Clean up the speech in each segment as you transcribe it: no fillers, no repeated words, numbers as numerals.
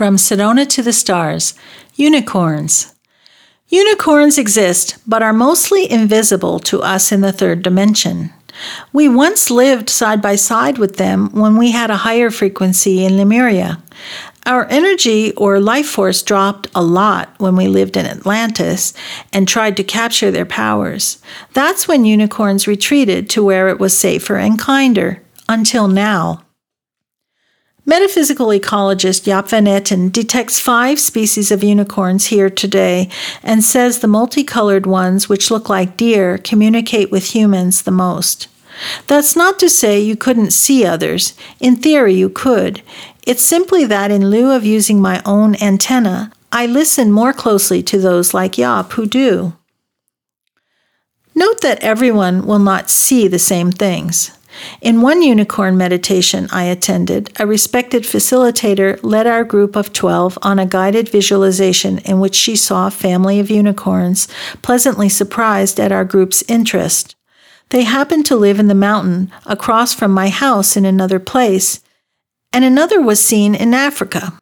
From Sedona to the stars. Unicorns. Unicorns exist, but are mostly invisible to us in the third dimension. We once lived side by side with them when we had a higher frequency in Lemuria. Our energy or life force dropped a lot when we lived in Atlantis and tried to capture their powers. That's when unicorns retreated to where it was safer and kinder, until now. Metaphysical ecologist Jaap van Etten detects 5 species of unicorns here today and says the multicolored ones, which look like deer, communicate with humans the most. That's not to say you couldn't see others. In theory, you could. It's simply that in lieu of using my own antenna, I listen more closely to those like Jaap who do. Note that everyone will not see the same things. In one unicorn meditation I attended, a respected facilitator led our group of 12 on a guided visualization in which she saw a family of unicorns, pleasantly surprised at our group's interest. They happened to live in the mountain across from my house in another place, and another was seen in Africa.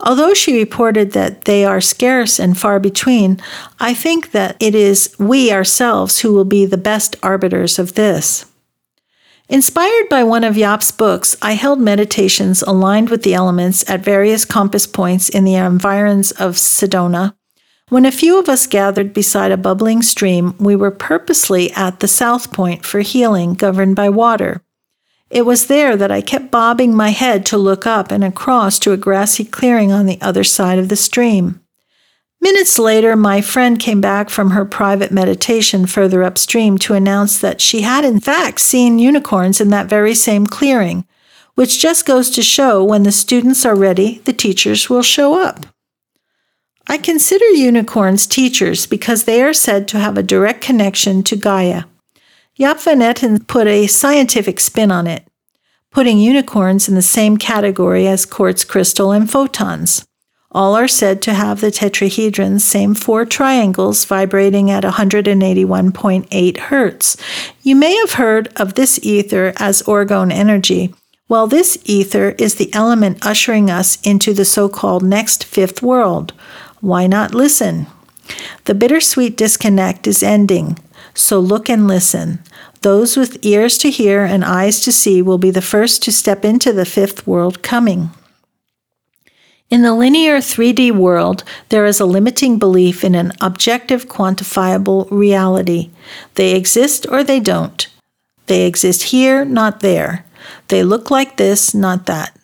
Although she reported that they are scarce and far between, I think that it is we ourselves who will be the best arbiters of this. Inspired by one of Jaap's books, I held meditations aligned with the elements at various compass points in the environs of Sedona. When a few of us gathered beside a bubbling stream, we were purposely at the south point for healing, governed by water. It was there that I kept bobbing my head to look up and across to a grassy clearing on the other side of the stream. Minutes later, my friend came back from her private meditation further upstream to announce that she had in fact seen unicorns in that very same clearing, which just goes to show when the students are ready, the teachers will show up. I consider unicorns teachers because they are said to have a direct connection to Gaia. Jaap van Etten put a scientific spin on it, putting unicorns in the same category as quartz crystal and photons. All are said to have the tetrahedron, same 4 triangles vibrating at 181.8 hertz. You may have heard of this ether as orgone energy. Well, this ether is the element ushering us into the so-called next 5th world. Why not listen? The bittersweet disconnect is ending, so look and listen. Those with ears to hear and eyes to see will be the first to step into the 5th world coming. In the linear 3D world, there is a limiting belief in an objective, quantifiable reality. They exist or they don't. They exist here, not there. They look like this, not that.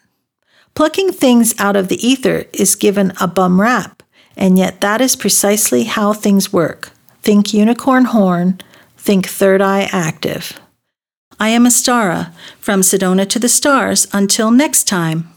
Plucking things out of the ether is given a bum rap, and yet that is precisely how things work. Think unicorn horn, think third eye active. I am Astara, from Sedona to the stars. Until next time.